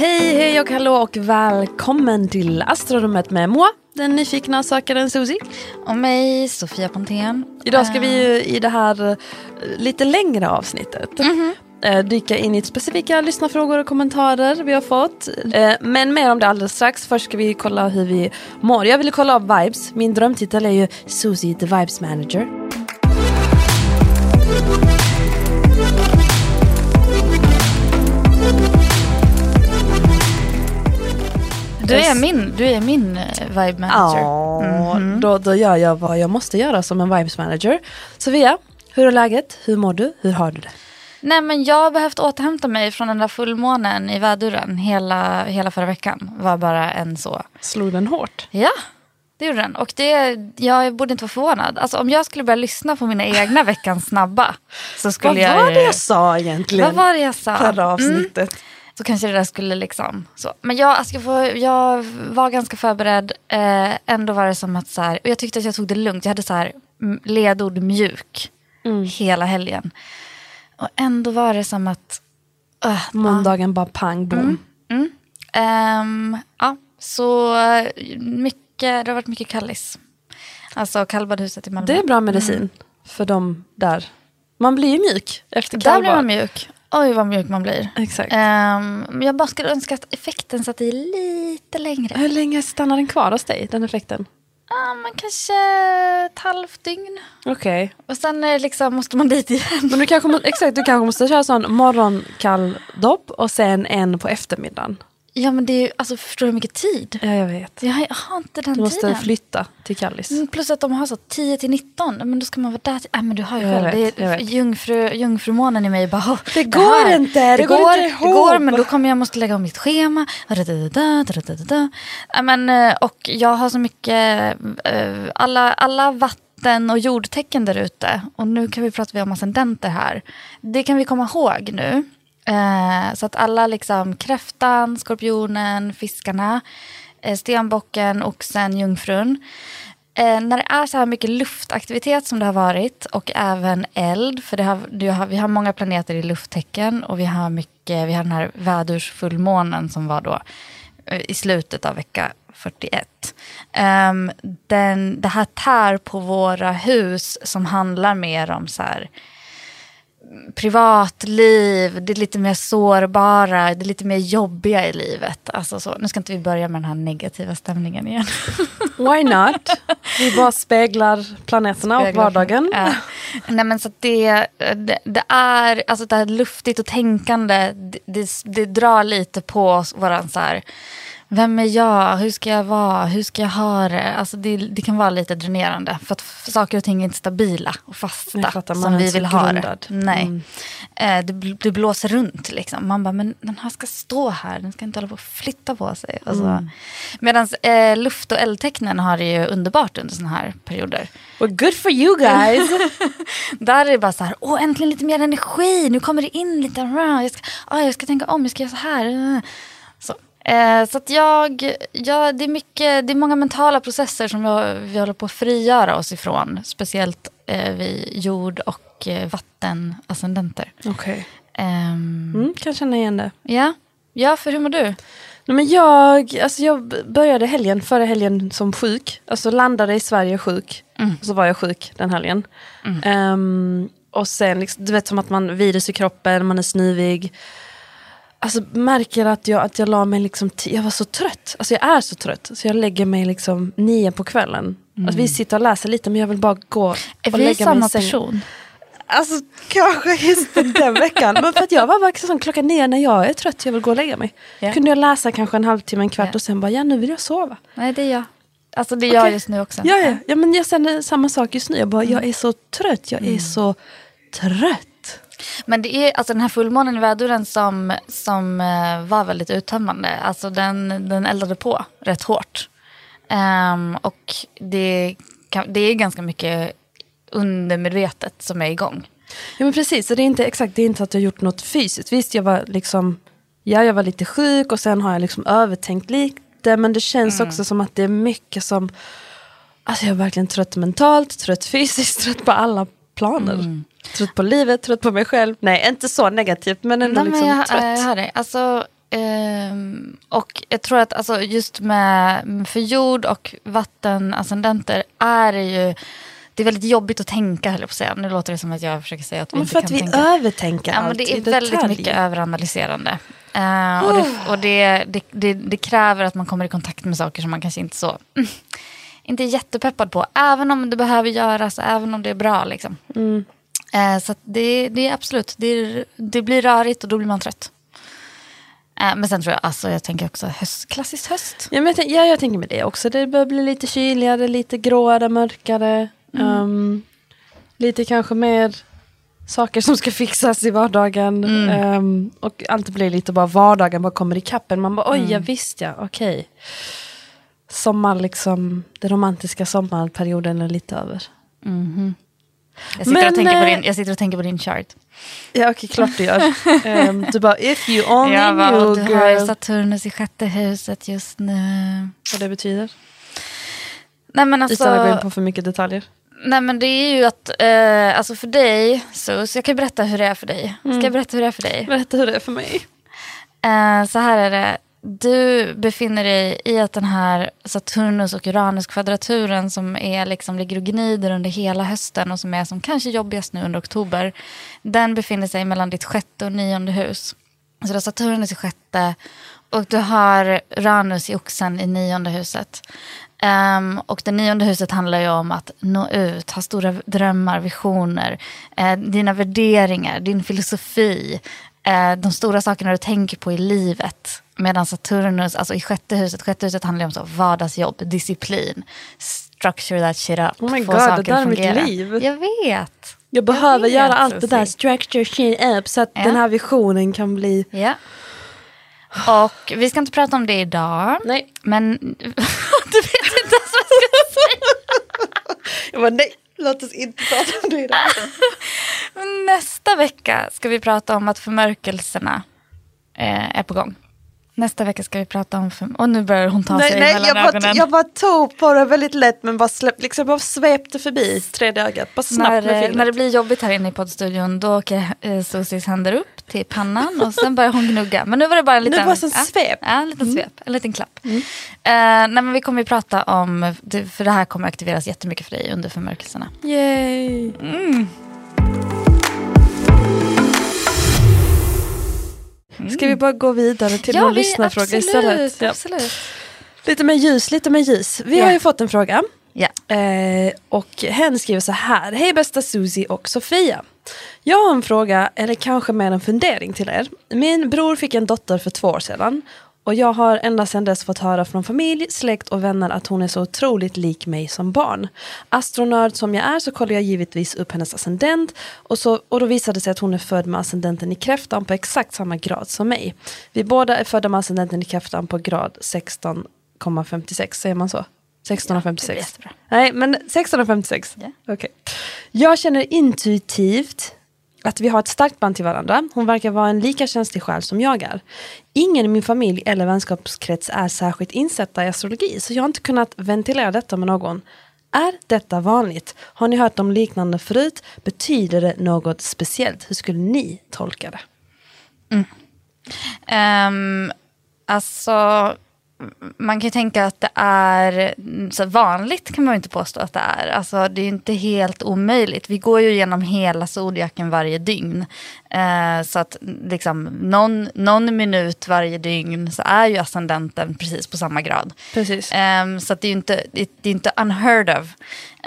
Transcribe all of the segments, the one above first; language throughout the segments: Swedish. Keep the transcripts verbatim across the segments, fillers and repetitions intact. Hej, hej och hallå och välkommen till Astrorummet med Moa, den nyfikna sökaren Susie. Och mig, Sofia Pontén. Idag ska vi ju i det här lite längre avsnittet mm-hmm. dyka in i specifika lyssnarfrågor och kommentarer vi har fått. Men mer om det alldeles strax. Först ska vi kolla hur vi mår. Jag vill kolla av vibes. Min drömtitel är ju Susie the Vibes Manager. Du är min, du är min vibe manager. Ja, mm-hmm. då, då gör jag vad jag måste göra som en vibes manager. Sofia, hur är läget? Hur mår du? Hur har du det? Nej, men jag har behövt återhämta mig från den där fullmånen i väduren hela, hela förra veckan. Var bara en så... Slog den hårt? Ja, det gjorde den. Och det, jag borde inte vara förvånad. Alltså om jag skulle börja lyssna på mina egna veckans snabba så skulle vad jag... Vad var det jag sa egentligen? Vad var det jag sa? Förra avsnittet. Mm. Så kanske det där skulle liksom... Så. Men jag, alltså, jag var ganska förberedd. Eh, ändå var det som att så här... Och jag tyckte att jag tog det lugnt. Jag hade så här ledord mjuk mm. hela helgen. Och ändå var det som att... Uh, Måndagen bara pang, boom. Mm, mm. Um, ja, så mycket, det har varit mycket Kallis. Alltså kallbadhuset i Malmö. Det är bra medicin mm. för dem där. Man blir ju mjuk efter kallbad. Där blir man mjuk. Oj, vad mjuk man blir. Exakt. Um, jag bara skulle önska att effekten satt i lite längre. Hur länge stannar den kvar hos dig, den effekten? Ja, men kanske ett halvt dygn. Okej. Okay. Och sen liksom måste man dit igen. Men du kanske måste, exakt, du kanske måste köra sån morgonkalldopp och sen en på eftermiddagen. Ja, men det är ju, alltså förstår du hur mycket tid? Ja, jag vet. Jag har inte den tiden. Du måste tiden. flytta till Kallis. Men plus att de har så tio till nitton, men då ska man vara där. Till, nej, men du har ju jag själv. Vet, det är jungfru, jungfrumånen i mig bara. Oh, det, det går här, inte, det, det går inte ihop. Det går, men då kommer jag måste lägga om mitt schema. Men, och jag har så mycket, alla, alla vatten och jordtecken där ute. Och nu kan vi prata om ascendenter här. Det kan vi komma ihåg nu. Så att alla liksom kräftan, skorpionen, fiskarna, stenbocken och sen jungfrun. När det är så här mycket luftaktivitet som det har varit och även eld, för det har, det har, vi har många planeter i lufttecken och vi har, mycket, vi har den här vädursfullmånen som var då i slutet av vecka fyrtioett. Den, det här tär på våra hus som handlar mer om så här... privatliv, det är lite mer sårbara, det är lite mer jobbiga i livet. Alltså så, nu ska inte vi börja med den här negativa stämningen igen. Why not? Vi bara speglar planeterna speglar och vardagen. Ja. Nej, men så att det, det, det är alltså det här luftigt och tänkande, det, det, det drar lite på våran så här, vem är jag? Hur ska jag vara? Hur ska jag ha det? Alltså det, det kan vara lite dränerande. För att saker och ting är inte stabila och fasta fattar, som vi vill ha det. Nej. Mm. Eh, det. Det blåser runt liksom. Man bara, men den här ska stå här. Den ska inte hålla på att flytta på sig. Alltså. Mm. Medan eh, luft- och eldtecknen har det ju underbart under såna här perioder. Well, good for you guys! Där är det bara så här, åh äntligen lite mer energi. Nu kommer det in lite. Jag ska, ah, jag ska tänka om, jag ska göra så här. Så. Så att jag, ja, det, är mycket, det är många mentala processer som jag, vi håller på att frigöra oss ifrån. Speciellt eh, vid jord- och eh, vattenascendenter. Okej. Okay. Um, mm, kan jag känna igen det. Ja, ja för hur mår du? Nej, men jag, alltså jag började helgen, förra helgen som sjuk. Alltså landade i Sverige sjuk. Mm. Och så var jag sjuk den helgen. Mm. Um, och sen, liksom, du vet som att man virus i kroppen, man är snuvig. Alltså märker att jag, att jag la mig liksom... T- jag var så trött. Alltså jag är så trött. Så jag lägger mig liksom nio på kvällen. Mm. Alltså vi sitter och läser lite men jag vill bara gå och lägga mig i sängen. Är vi samma person? Alltså kanske just den veckan. Men för att jag var verkligen som klockan nio när jag är trött. Jag vill gå och lägga mig. Yeah. Kunde jag läsa kanske en halvtimme, en kvart yeah. och sen bara, ja nu vill jag sova. Nej det är jag. Alltså det är okay. jag just nu också. Ja, ja. ja men jag känner samma sak just nu. Jag bara, mm. jag är så trött. Jag mm. är så... trött. Men det är alltså den här fullmånen i väduren som, som var väldigt uttömmande. Alltså den, den eldade på rätt hårt. Um, och det, kan, det är ganska mycket undermedvetet som är igång. Ja men precis, så det är inte exakt, det är inte att jag gjort något fysiskt. Visst, jag var liksom, ja, jag var lite sjuk och sen har jag liksom övertänkt lite. Men det känns mm. också som att det är mycket som, alltså jag är verkligen trött mentalt, trött fysiskt, trött på alla planer. Mm. Trött på livet, trött på mig själv. Nej, inte så negativt, men ändå nej, liksom men jag, trött. Jag har det. Alltså, Um, och jag tror att alltså, just med för jord och vattenascendenter är det ju, det är väldigt jobbigt att tänka, höll jag på att säga. Nu låter det som att jag försöker säga att vi men för inte kan tänka. För att vi övertänker ja, allt men det är väldigt detalj. Mycket överanalyserande. Uh, och det, och det, det, det, det kräver att man kommer i kontakt med saker som man kanske inte så inte är jättepeppad på. Även om det behöver göras, även om det är bra liksom. Mm. Uh, så att det, det är absolut, det, det blir rörigt och då blir man trött. Men sen tror jag, alltså jag tänker också höst, klassiskt höst. Ja, men jag, tänk, ja, jag tänker med det också. Det börjar bli lite kyligare, lite gråare, mörkare. Mm. Um, lite kanske mer saker som ska fixas i vardagen. Mm. Um, och allt blir lite bara vardagen, bara kommer i kappen. Man bara, oj, mm. jag visste jag, okej. Okay. Sommar liksom, den romantiska sommarperioden är lite över. Mhm. Jag sitter, men, och tänker på din, jag sitter och tänker på din chart. Ja, okej, okay, klart du gör. um, du bara, if you only jag bara, knew, du girl. Har ju Saturnus i sjätte huset just nu. Vad det betyder? Nej, men alltså, utan att gå in på för mycket detaljer. Nej, men det är ju att, eh, alltså för dig, Sus, jag kan berätta hur det är för dig. Ska mm. jag berätta hur det är för dig? Berätta hur det är för mig. Uh, så här är det. Du befinner dig i att den här Saturnus och Uranus kvadraturen som är liksom, ligger och gnider under hela hösten och som är som kanske jobbigast nu under oktober, den befinner sig mellan ditt sjätte och nionde hus. Så du har Saturnus i sjätte och du har Uranus i oxen i nionde huset. Um, och det nionde huset handlar ju om att nå ut, ha stora drömmar, visioner, eh, dina värderingar, din filosofi, eh, de stora sakerna du tänker på i livet. Medan Saturnus, alltså i sjätte huset, sjätte huset handlar om så vardagsjobb, disciplin, structure that shit up. Oh my god, det där är mitt liv. Jag vet. Jag behöver jag vet, göra allt det där, structure shit up, så att ja. Den här visionen kan bli... Ja. Och vi ska inte prata om det idag. Nej. Men du vet inte ens vad jag ska säga. Jag bara, nej, låt oss inte prata om det idag. Nästa vecka ska vi prata om att förmörkelserna eh, är på gång. Nästa vecka ska vi prata om... För... Och nu börjar hon ta sig nej, nej, mellan jag ögonen. Bara, jag bara tog på det väldigt lätt, men bara, släpp, liksom, bara svepte förbi tredje ögat. Bara snabbt när, när det blir jobbigt här inne i poddstudion, då åker eh, Susis händer upp till pannan och sen börjar hon gnugga. Men nu var det bara en liten... Nu var det en svep. Ja, en liten mm. svep. En liten klapp. Mm. Uh, nej, men vi kommer ju prata om... För det här kommer aktiveras jättemycket för dig under förmörkelserna. Yay! Mm. Mm. Ska vi bara gå vidare till ja, någon vi, lyssnarfråga absolut, istället? Ja. Absolut. Lite mer ljus, lite mer ljus. Vi yeah. har ju fått en fråga. Yeah. Eh, och hen skriver så här. Hej bästa Susie och Sofia. Jag har en fråga, eller kanske mer en fundering till er. Min bror fick en dotter för två år sedan. Och jag har ända sedan dess fått höra från familj, släkt och vänner att hon är så otroligt lik mig som barn. Astronörd som jag är så kollar jag givetvis upp hennes ascendent. Och, så, och då visade det sig att hon är född med ascendenten i kräftan på exakt samma grad som mig. Vi båda är födda med ascendenten i kräftan på grad sexton komma femtiosex, säger man så? sexton komma femtiosex. Ja, nej, men sexton komma femtiosex. Yeah. Okej. Okay. Jag känner intuitivt... att vi har ett starkt band till varandra. Hon verkar vara en lika känslig själ som jag är. Ingen i min familj eller vänskapskrets är särskilt insatta i astrologi. Så jag har inte kunnat ventilera detta med någon. Är detta vanligt? Har ni hört om liknande förut? Betyder det något speciellt? Hur skulle ni tolka det? Mm. Um, alltså... Man kan ju tänka att det är så vanligt, kan man ju inte påstå att det är. Alltså det är ju inte helt omöjligt. Vi går ju igenom hela zodiaken varje dygn. Eh, så att liksom någon, någon minut varje dygn så är ju ascendenten precis på samma grad. Precis. Eh, så att det är ju inte, det, det är inte unheard of.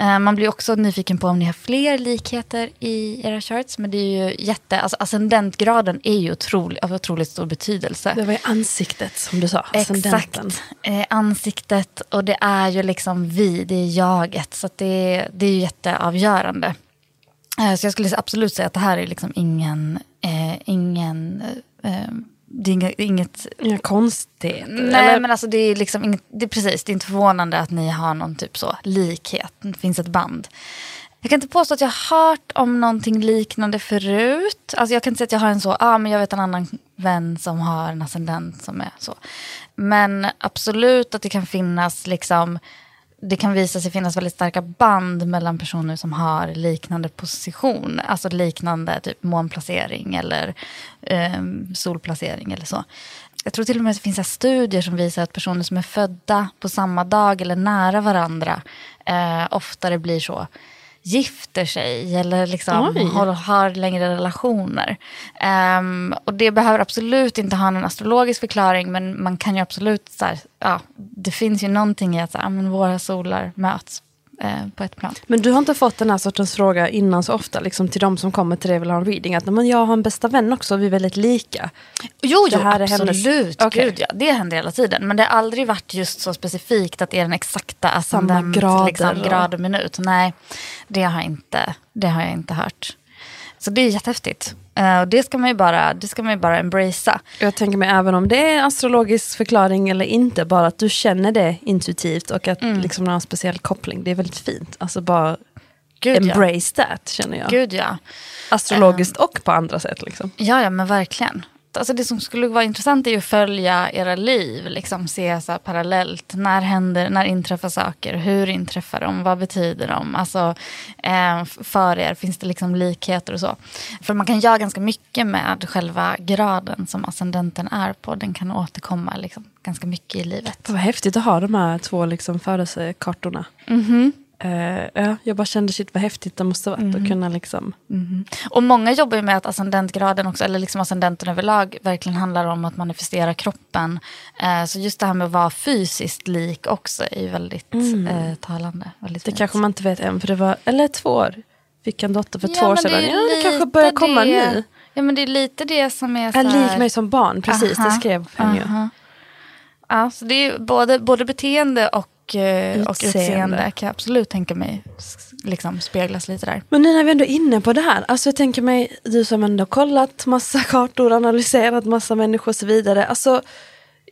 Eh, man blir också nyfiken på om ni har fler likheter i era charts. Men det är ju jätte... Alltså ascendentgraden är ju otrolig, av otroligt stor betydelse. Det var ju ansiktet som du sa. Exakt. Eh, ansiktet, och det är ju liksom vi, det är jaget, så att det, det är ju jätteavgörande. Så jag skulle absolut säga att det här är liksom ingen... Eh, ingen eh, det är inget... inget konstigt. Nej, eller? Men alltså det är liksom inget... Det är precis, det är inte förvånande att ni har någon typ så likhet. Det finns ett band. Jag kan inte påstå att jag har hört om någonting liknande förut. Alltså jag kan inte säga att jag har en så... Ah, men jag vet en annan vän som har en ascendent som är så. Men absolut att det kan finnas liksom... Det kan visa sig finnas väldigt starka band mellan personer som har liknande position. Alltså liknande typ månplacering eller eh, solplacering eller så. Jag tror till och med att det finns här studier som visar att personer som är födda på samma dag eller nära varandra eh, oftare blir så, gifter sig eller liksom har, har längre relationer. Um, och det behöver absolut inte ha någon astrologisk förklaring, men man kan ju absolut så här, ja, det finns ju någonting i att så här, men våra solar möts eh, på ett plan. Men du har inte fått den här sortens fråga innan så ofta liksom, till de som kommer till dig och vill ha en reading, att men jag har en bästa vän också, vi är väldigt lika. Jo, jo här absolut. Är hennes... okay. Gud, ja, det händer hela tiden, men det har aldrig varit just så specifikt att det är den exakta ascendent, grader, liksom, grad och minut. Nej, det har jag inte, det har jag inte hört. Så det är jättehäftigt. Uh, och det ska man ju bara, det ska man ju bara embracea. Jag tänker mig även om det är en astrologisk förklaring eller inte, bara att du känner det intuitivt och att mm. liksom någon speciell koppling, det är väldigt fint. Alltså bara Gud, embrace ja. That, känner jag. Gud ja. Astrologiskt um, och på andra sätt liksom. Ja, ja, men verkligen. Alltså det som skulle vara intressant är ju att följa era liv, liksom se så här parallellt, när händer, när inträffar saker, hur inträffar de, vad betyder de, alltså eh, för er, finns det liksom likheter och så. För man kan göra ganska mycket med själva graden som ascendenten är på, den kan återkomma liksom ganska mycket i livet. Det var häftigt att ha de här två liksom födelsekartorna. Mhm. Uh, ja, jag bara kände shit vad häftigt det måste ha varit mm. att kunna liksom mm. Och många jobbar ju med att ascendentgraden också, eller liksom ascendenten överlag, verkligen handlar om att manifestera kroppen, uh, så just det här med att vara fysiskt lik också är ju väldigt mm. uh, talande, väldigt det fint. Kanske man inte vet än, för det var, eller två år fick en dotter för ja, två år sedan, det ja det kanske börjar det. Komma nu. Ja, men det är lite det som är så här... lik mig som barn, precis, uh-huh. det skrev han ju uh-huh. ja, så det är ju både, både beteende och Och utseende. och utseende kan jag absolut tänka mig liksom speglas lite där. Men nu när vi ändå är inne på det här, alltså jag tänker mig, du som ändå kollat massa kartor, analyserat massa människor och så vidare, alltså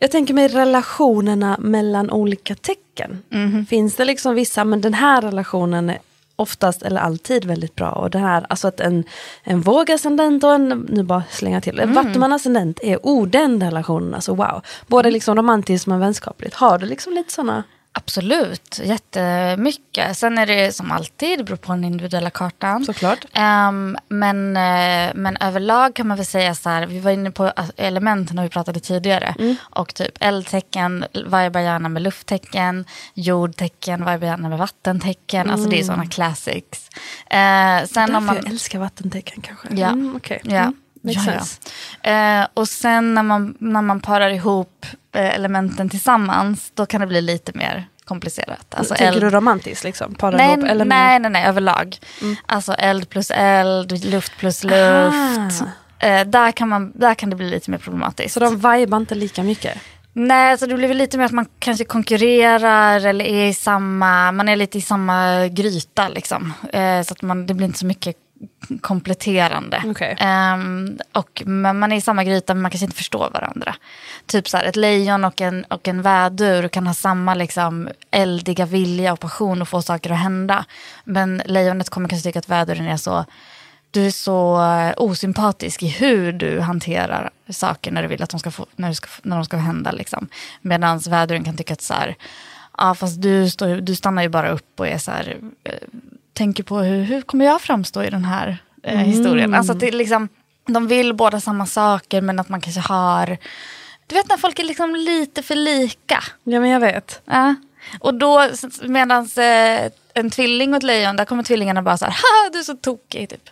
jag tänker mig relationerna mellan olika tecken. Mm-hmm. Finns det liksom vissa, men den här relationen är oftast eller alltid väldigt bra, och det här, alltså att en, en vågascendent och en, nu bara slänga till, mm. en vattenmanascendent är oden relationen, alltså wow. Både liksom romantiskt och vänskapligt. Har du liksom lite sådana? Absolut, jättemycket. Sen är det som alltid, beror på den individuella kartan. Såklart. Um, men, men överlag kan man väl säga så här, vi var inne på elementen när vi pratade tidigare. Mm. Och typ eldtecken vibar gärna med lufttecken, jordtecken vibar gärna med vattentecken. Mm. Alltså det är sådana classics. Uh, sen därför om man... jag älskar vattentecken kanske. Ja, mm, okej. Okay. Mm. Ja. Ja, ja. Eh, och sen när man, när man parar ihop eh, elementen tillsammans, då kan det bli lite mer komplicerat. Alltså tänker eld... du romantiskt liksom? Parar nej, ihop element... nej, nej, nej, överlag. Mm. Alltså eld plus eld, luft plus luft. Eh, där, kan man, där kan det bli lite mer problematiskt. Så de vibar inte lika mycket? Nej, så det blir väl lite mer att man kanske konkurrerar eller är i samma, man är lite i samma gryta liksom. Eh, så att man, det blir inte så mycket kompletterande. Okay. Um, och man är i samma gryta, men man kanske inte förstår varandra. Typ så här, ett lejon och en, och en vädur kan ha samma liksom eldiga vilja och passion och få saker att hända. Men lejonet kommer kanske tycka att väduren är så, du är så osympatisk i hur du hanterar saker när du vill att de ska få, när, du ska, när de ska hända liksom. Medan väduren kan tycka att så här, ja, fast du, står, du stannar ju bara upp och är så här, tänker på hur, hur kommer jag framstå i den här eh, historien. Mm. Alltså att det, liksom, de vill båda samma saker, men att man kanske har... Du vet när folk är liksom lite för lika. Ja, men jag vet. Ja. Och då, medan eh, en tvilling och ett lejon, där kommer tvillingarna bara så här, ha, du är så tokig, typ.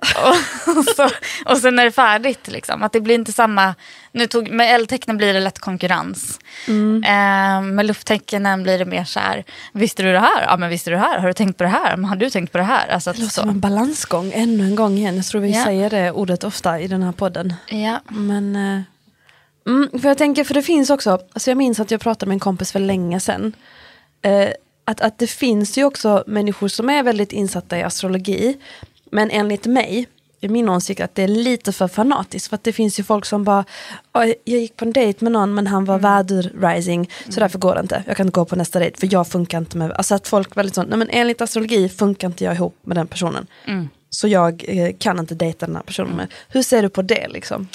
och, och, så, och sen är det färdigt, liksom. Att det blir inte samma... Nu tog, med eldtecknen blir det lätt konkurrens. Mm. Eh, med lufttecknen blir det mer så här, visste du det här? Ja, men visste du det här? Har du tänkt på det här? Men har du tänkt på det här? Alltså, det låter så. Som en balansgång, ännu en gång igen. Jag tror vi yeah. säger det ordet ofta i den här podden. Yeah. Men... Eh, mm, för jag tänker, för det finns också... Alltså jag minns att jag pratade med en kompis för länge sedan. Eh, att, att det finns ju också människor som är väldigt insatta i astrologi, Men enligt mig, i min åsikt, att det är lite för fanatiskt. För att det finns ju folk som bara, jag gick på en dejt med någon men han var mm. väderrising, så mm. därför går det inte. Jag kan inte gå på nästa dejt för jag funkar inte med, alltså att folk väldigt sånt, nej men enligt astrologi funkar inte jag ihop med den personen. Mm. Så jag eh, kan inte dejta den här personen med. Hur ser du på det liksom?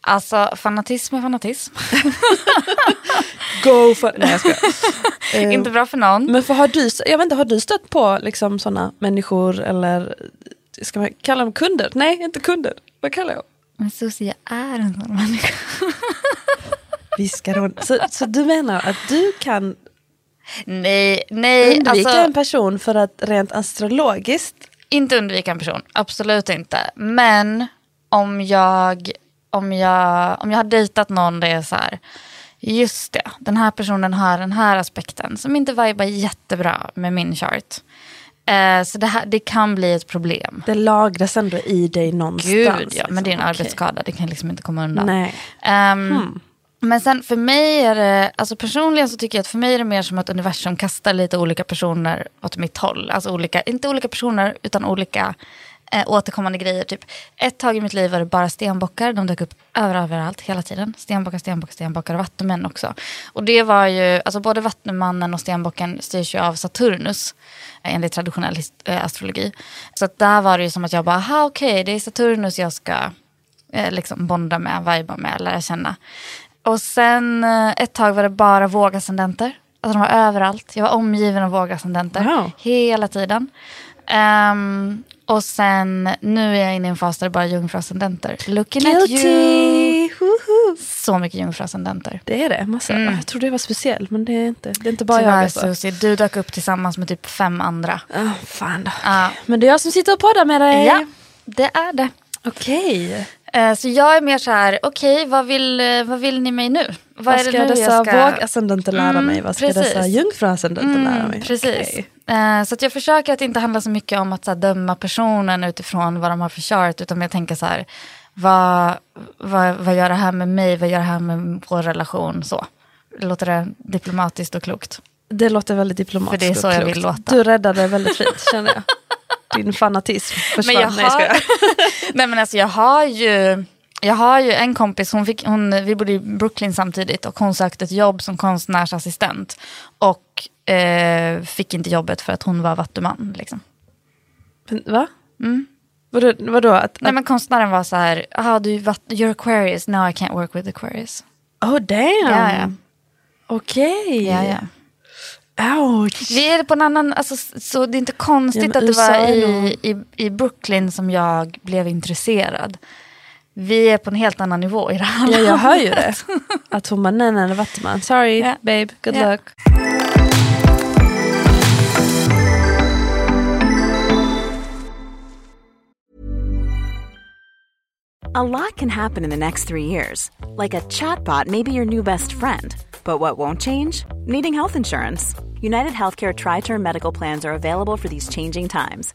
Alltså, fanatism är fanatism. Go for... Nej, jag ska. uh, Inte bra för någon. Men för, har, du, jag vet inte, har du stött på liksom, sådana människor eller... Ska man kalla dem kunder? Nej, inte kunder. Vad kallar jag? Men Susie, jag är en sån människa. Viskar hon. Så, så du menar att du kan... Nej, nej. Undvika alltså, en person för att rent astrologiskt... Inte undvika en person, absolut inte. Men om jag... Om jag, om jag har dejtat någon det är så här, just det, den här personen har den här aspekten som inte vibar jättebra med min chart. Eh, så det, här, det kan bli ett problem. Det lagras ändå i dig någonstans. Gud, ja, liksom. Men det är en okay. arbetsskada, det kan liksom inte komma undan. Nej. Um, hmm. Men sen för mig är det, alltså personligen så tycker jag att för mig är det mer som att universum kastar lite olika personer åt mitt håll. Alltså olika, inte olika personer utan olika... Äh, återkommande grejer, typ ett tag i mitt liv var det bara stenbockar, de dök upp överallt hela tiden, stenbockar, stenbockar, stenbockar och vattenmän också, och det var ju alltså både vattenmannen och stenbocken styrs ju av Saturnus enligt traditionell äh, astrologi, så att där var det ju som att jag bara, aha okej okay, det är Saturnus jag ska äh, liksom bonda med, vibea med, lära känna. Och sen äh, ett tag var det bara vågascendenter, alltså de var överallt, jag var omgiven av vågascendenter wow. hela tiden. Um, och sen nu är jag inne i en fas där det bara är jungfrascendenter. Looking Guilty. At you. Woohoo. Så mycket jungfrascendenter. Det är det, massa. Mm. Jag tror det var speciellt, men det är inte, det är inte bara tyvärr, jag. Susie, du dök upp tillsammans med typ fem andra. Oh, fan då. Uh. Men det är jag som sitter och poddar med dig. Ja, det är det. Okej. Okay. Uh, så jag är mer så här, okej, okay, vad, vill, vad vill ni mig nu? Vad, vad är det ska nu dessa jag ska... vågascendenter lära mm, mig? Vad ska precis. Dessa jungfrascendenter mm, lära mig? Precis. Okay. Så att jag försöker att inte handla så mycket om att så här, döma personen utifrån vad de har för chart, utan jag tänker så här, vad, vad, vad gör det här med mig, vad gör det här med vår relation, så. Låter det diplomatiskt och klokt? Det låter väldigt diplomatiskt och klokt. För det är så jag vill låta. Du räddade det väldigt fint, känner jag. Din fanatism försvann. Men jag har... Nej, ska jag. Nej, men alltså jag har ju... Jag har ju en kompis, hon fick, hon, vi bodde i Brooklyn samtidigt och hon sökte ett jobb som konstnärsassistent och eh, fick inte jobbet för att hon var vattuman. Liksom. Va? Mm. Vadå? Vadå? Att, att... Nej, men konstnären var så här, aha, du, you're Aquarius, no I can't work with Aquarius. Oh damn! Ja, ja. Okej. Ja, ja. Ouch. Vi är på en annan, alltså, så det är inte konstigt ja, att det var i, i, i Brooklyn som jag blev intresserad. Vi är på en helt annan nivå i det här. Ja, jag hör ju det. Att hon bara, nej, nej, vattenman. Sorry, yeah. babe. Good yeah. luck. A lot can happen in the next three years. Like a chatbot may be your new best friend. But what won't change? Needing health insurance. United Healthcare Tri-Term Medical Plans are available for these changing times.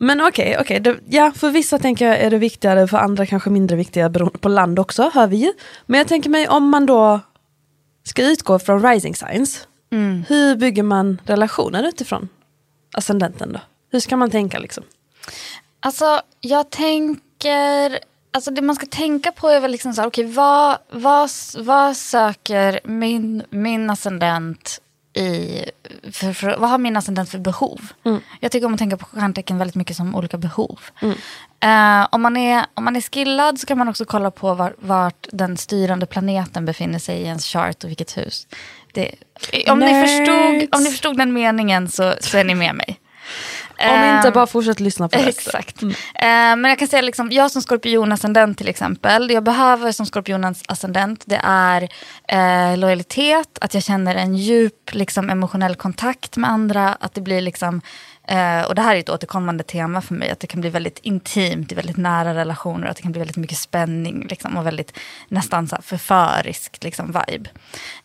Men okej, okay, okay. Ja, för vissa tänker jag är det viktigare, för andra kanske mindre viktiga, beroende på land också, hör vi ju. Men jag tänker mig, om man då ska utgå från rising signs, mm. hur bygger man relationer utifrån ascendenten då? Hur ska man tänka liksom? Alltså, jag tänker... Alltså det man ska tänka på är väl liksom så här, okej, okay, vad, vad, vad söker min, min ascendent i för, för, vad har min ascendent för behov? Mm. Jag tycker om att tänka på stjärntecken väldigt mycket som olika behov. Mm. Eh, om, man är, om man är skillad så kan man också kolla på var, vart den styrande planeten befinner sig i ens chart och vilket hus. Det, om, ni förstod, om ni förstod den meningen så, så är ni med mig. Om inte, bara fortsätt lyssna på det. Exakt. Mm. Eh, men jag kan säga liksom, jag som skorpionascendent till exempel, det jag behöver som skorpionascendent, det är eh, lojalitet, att jag känner en djup liksom, emotionell kontakt med andra, att det blir liksom, eh, och det här är ett återkommande tema för mig, att det kan bli väldigt intimt, i väldigt nära relationer, att det kan bli väldigt mycket spänning liksom, och väldigt nästan så här förföriskt liksom, vibe.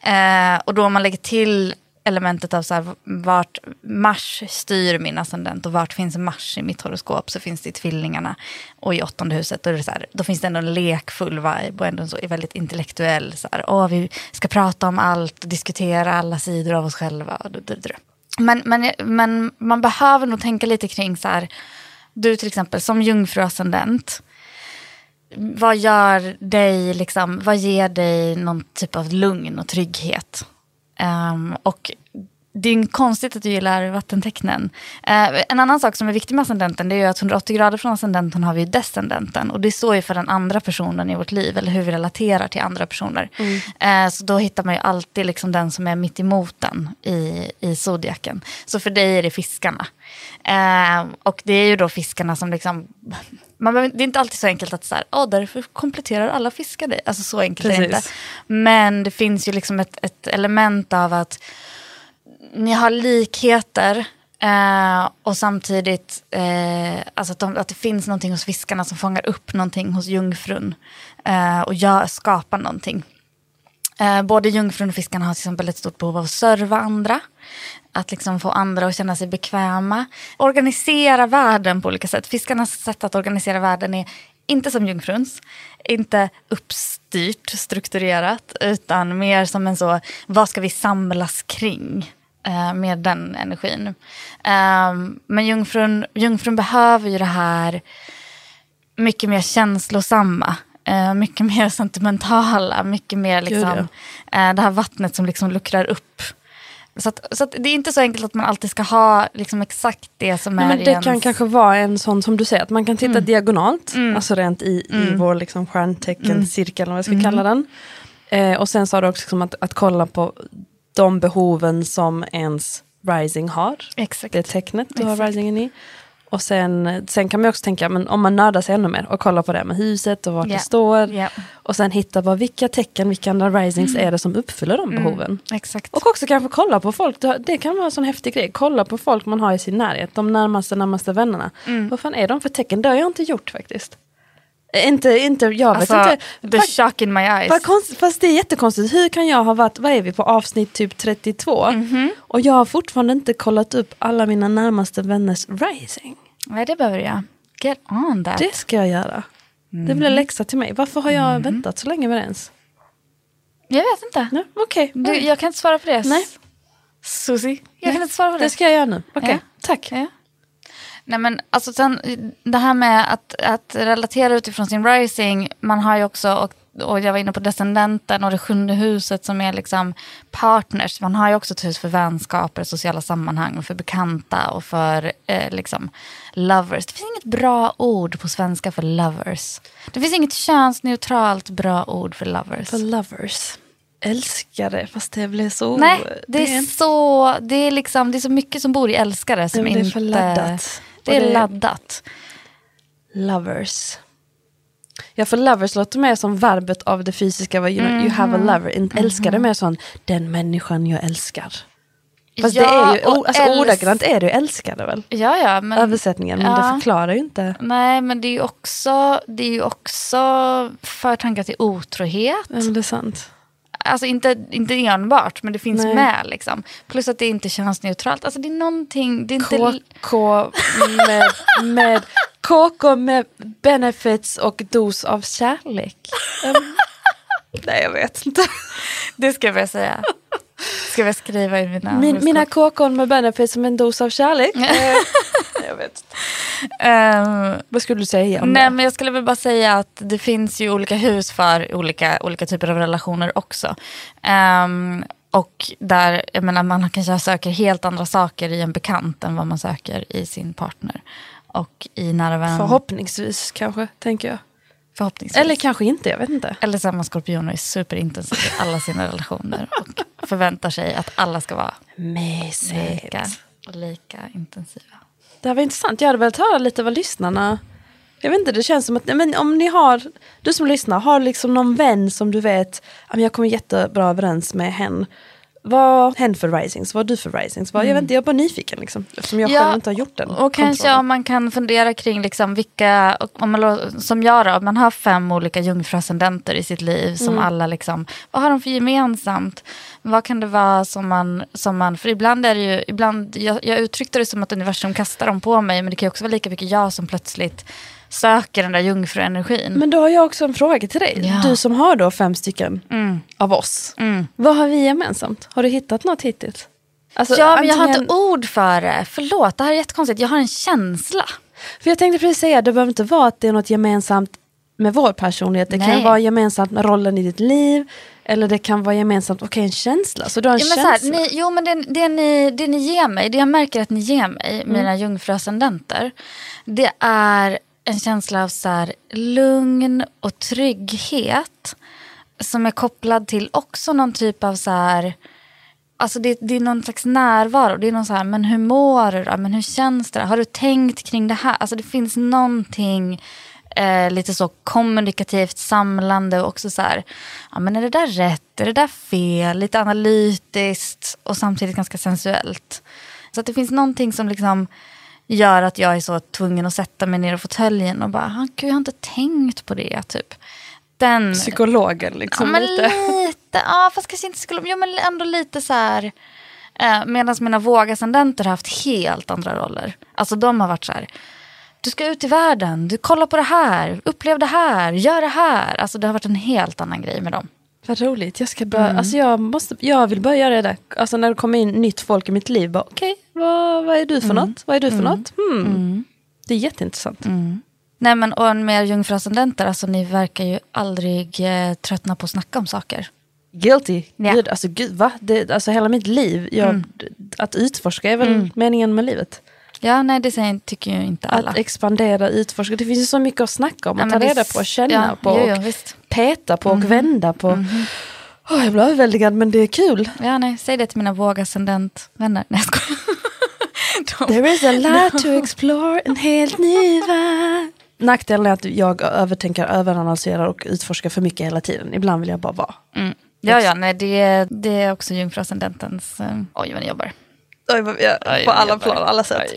Eh, och då om man lägger till elementet av så här, vart Mars styr min ascendent och vart finns Mars i mitt horoskop, så finns det i tvillingarna och i åttonde huset, och det så här, då finns det ändå en lekfull vibe och ändå så är väldigt intellektuell så här, åh, vi ska prata om allt och diskutera alla sidor av oss själva och det, det, det. Men, men, men man behöver nog tänka lite kring så här, du till exempel som jungfruascendent, vad gör dig liksom, vad ger dig någon typ av lugn och trygghet? Um, och det är ju konstigt att du gillar vattentecknen. Uh, en annan sak som är viktig med ascendenten, det är ju att hundraåttio grader från ascendenten har vi ju descendenten. Och det står ju för den andra personen i vårt liv, eller hur vi relaterar till andra personer. Mm. Uh, så då hittar man ju alltid liksom den som är mitt emot den i, i zodiaken. Så för dig är det fiskarna. Uh, och det är ju då fiskarna som liksom... Man, det är inte alltid så enkelt att så här, oh, därför kompletterar alla fiskar dig. Alltså så enkelt Precis. Är det inte. Men det finns ju liksom ett, ett element av att ni har likheter eh, och samtidigt eh, alltså att, de, att det finns någonting hos fiskarna som fångar upp någonting hos jungfrun eh, och gör, skapar någonting. Eh, både jungfrun och fiskarna har till exempel ett stort behov av att serva andra. Att liksom få andra att känna sig bekväma. Organisera världen på olika sätt. Fiskarnas sätt att organisera världen är inte som jungfruns. Inte uppstyrt, strukturerat. Utan mer som en så, vad ska vi samlas kring eh, med den energin. Eh, men jungfrun, jungfrun behöver ju det här mycket mer känslosamma. Eh, mycket mer sentimentala. Mycket mer liksom, eh, det här vattnet som liksom luckrar upp. Så, att, så att det är inte så enkelt att man alltid ska ha liksom exakt det som Nej, är men det ens... kan kanske vara en sån som du säger, att man kan titta mm. diagonalt, mm. alltså rent i, mm. i vår liksom stjärnteckencirkel, mm. vad jag ska mm. kalla den. Eh, och sen sa du också liksom att, att kolla på de behoven som ens rising har. Exakt. Det tecknet du exakt. Har risingen i. Och sen, sen kan man också tänka, men om man nördar sig ännu mer och kollar på det med huset och vart yeah. det står. Yeah. Och sen hitta vad, vilka tecken, vilka andra risings mm. är det som uppfyller de mm. behoven. Exakt. Och också kanske kolla på folk, det kan vara en sån häftig grej. Kolla på folk man har i sin närhet, de närmaste, närmaste vännerna. Mm. Vad fan är de för tecken? Det har jag inte gjort faktiskt. Inte, inte, jag vet alltså, inte. The shock in my eyes. Fast det är jättekonstigt. Hur kan jag ha varit, vad är vi på avsnitt typ trettiotvå? Mm-hmm. Och jag har fortfarande inte kollat upp alla mina närmaste vänners rising. Nej, det behöver jag. Get on that. Det ska jag göra. Mm. Det blir läxa till mig. Varför har jag mm-hmm. väntat så länge med det ens? Jag vet inte. Nej, okej. Okay. Mm. Jag kan inte svara på det. Nej. Susie, jag Nej. kan inte svara på det. Det ska jag göra nu. Okej, okay. ja. Tack. Ja. Nej, men alltså sen, det här med att, att relatera utifrån sin rising, man har ju också, och, och jag var inne på descendenten och det sjunde huset som är liksom partners, man har ju också ett hus för vänskaper, sociala sammanhang och för bekanta och för eh, liksom lovers. Det finns inget bra ord på svenska för lovers. Det finns inget könsneutralt bra ord för lovers. För lovers. Älskare, fast det blir så... Nej, det är, det är så... Det är, liksom, det är så mycket som bor i älskare som det inte... Det är för laddat. Det är, det är laddat. Lovers. Ja, för lovers låter mer som verbet av det fysiska. Vad, you, know, mm-hmm. you have a lover. En älskare mm-hmm. mer sån, den människan jag älskar. Fast ja, det är ju... Alltså, äls- ordagrant är det ju älskare, väl? Ja, ja, men... Översättningen, men ja. Det förklarar ju inte. Nej, men det är ju också... Det är ju också för tankar till otrohet. Ja, men det är sant. Alltså inte, inte enbart, men det finns Nej. Med liksom. Plus att det inte känns neutralt. Alltså det är någonting... Det är inte... K K med, med K K med benefits och dos av kärlek. Um, nej, jag vet inte. Det ska jag börja säga. Ska jag skriva i mina... Min, mina K K med benefits som en dos av kärlek. Jag vet um, vad skulle du säga om nej, det? Men jag skulle väl bara säga att det finns ju olika hus för olika, olika typer av relationer också. Um, Och där, jag menar, man kanske söker helt andra saker i en bekant än vad man söker i sin partner. Och i nära vän... Förhoppningsvis kanske, tänker jag. Förhoppningsvis. Eller kanske inte, jag vet inte. Eller samma skorpioner är superintensiva i alla sina relationer. Och förväntar sig att alla ska vara mysigt. Lika och lika intensiva. Det här var intressant. Jag hade velat höra lite vad lyssnarna... Jag vet inte, det känns som att men om ni har, du som lyssnar, har liksom någon vän som du vet att jag kommer jättebra överens med hen. Vad hen för risings? Vad du för risings? Vad, mm. Jag vet inte, jag är bara nyfiken liksom, eftersom jag ja, själv inte har gjort den. Och kontrollen. Kanske om man kan fundera kring liksom vilka, om man, som jag då, man har fem olika jungfrascendenter i sitt liv som mm. alla liksom, vad har de för gemensamt? Vad kan det vara som man, som man för ibland är det ju, ibland, jag, jag uttryckte det som att universum kastar dem på mig, men det kan ju också vara lika mycket jag som plötsligt söker den där jungfruenergin. Men då har jag också en fråga till dig. Ja. Du som har då fem stycken mm. av oss. Mm. Vad har vi gemensamt? Har du hittat något hittills? Alltså, ja, men antingen... jag har inte ord för det. Förlåt, det här är jättekonstigt. Jag har en känsla. För jag tänkte precis säga, det behöver inte vara att det är något gemensamt med vår personlighet. Det Nej. Kan vara gemensamt med rollen i ditt liv. Eller det kan vara gemensamt, okej, okay, en känsla. Så du har en jo, känsla. Men så här, ni, jo, men det, det, ni, det ni ger mig, det jag märker att ni ger mig, mm. mina jungfrascendenter, det är... en känsla av så här, lugn och trygghet som är kopplad till också någon typ av så här, alltså det, det är någon slags närvaro, det är någon så här, men hur mår du då? Men hur känns det? Har du tänkt kring det här? Alltså det finns någonting eh, lite så kommunikativt samlande och också så här, ja men är det där rätt? Är det där fel? Lite analytiskt och samtidigt ganska sensuellt. Så att det finns någonting som liksom gör att jag är så tvungen att sätta mig ner i fåtöljen och bara, gud jag har inte tänkt på det, typ. Den... Psykologen liksom ja, men lite. lite. Ja, fast kanske inte psykolog, jo men ändå lite så här, eh, medan mina vågascendenter har haft helt andra roller. Alltså de har varit så här, du ska ut i världen, du kollar på det här, upplev det här, gör det här. Alltså det har varit en helt annan grej med dem. Vad roligt, jag ska börja, mm. alltså jag, måste, jag vill börja göra det där. Alltså när det kommer in nytt folk i mitt liv, bara okej, okay, vad, vad är du för mm. något? Vad är du för mm. något? Hmm. Mm. Det är jätteintressant. Mm. Nej men, och med jungfrascendenter, alltså ni verkar ju aldrig eh, tröttna på att snacka om saker. Guilty, ja. Gud, alltså gud va? Det, alltså hela mitt liv, jag, mm. att utforska är väl mm. meningen med livet. Ja, nej, det säger, tycker ju inte alla. Att expandera, utforska. Det finns ju så mycket att snacka om. Ja, att ta visst, reda på, känna ja, på och jo, jo, peta på mm. och vända på. Mm. Oh, jag blir överväldigad, men det är kul. Ja, nej, säg det till mina vågascendentvänner. Nej, jag skojar. De, There is a lot no. to explore, en helt ny värld. Nackdelen är att jag övertänker, överanalyserar och utforskar för mycket hela tiden. Ibland vill jag bara vara. Mm. Ja, ja, nej, det, det är också jungfrascendentens... Um, oj, vad ni jobbar. Oj, jag, på alla plan, alla sätt.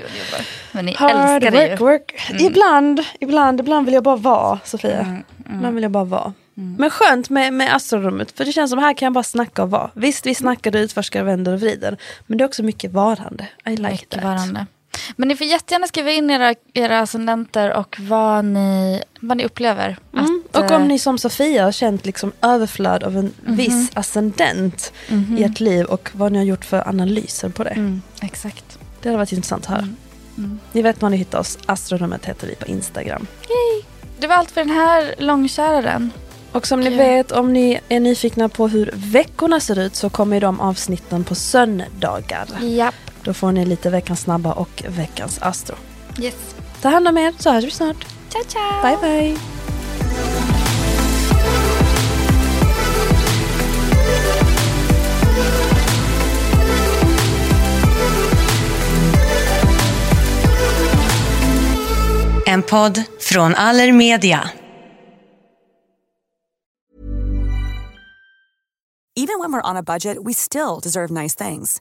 Men ni Hard älskar work, work. Mm. Ibland, ibland, ibland vill jag bara vara, Sofia. Mm, mm. Ibland vill jag bara vara. Mm. Men skönt med, med astrorummet, för det känns som här kan jag bara snacka och vara. Visst, vi snackade, utforskar, vänder och vrider. Men det är också mycket varande. I like mycket that. Varande. Men ni får jättegärna skriva in era, era ascendenter och vad ni, vad ni upplever. Mm. Att, och om ni som Sofia har känt liksom överflöd av en mm-hmm. viss ascendent mm-hmm. i ert liv och vad ni har gjort för analyser på det. Mm. Exakt. Det har varit intressant här. Mm. Mm. Ni vet var ni hittar oss. Astrorummet heter vi på Instagram. Yay. Det var allt för den här långkäraren. Och som ni vet, om ni är nyfikna på hur veckorna ser ut så kommer de avsnitten på söndagar. Japp. Då får ni lite veckans snabba och veckans astro. Yes. Ta hand om er, så hörs vi snart. Ciao, ciao. Bye, bye. En podd från Aller Media. Even when we're on a budget, we still deserve nice things.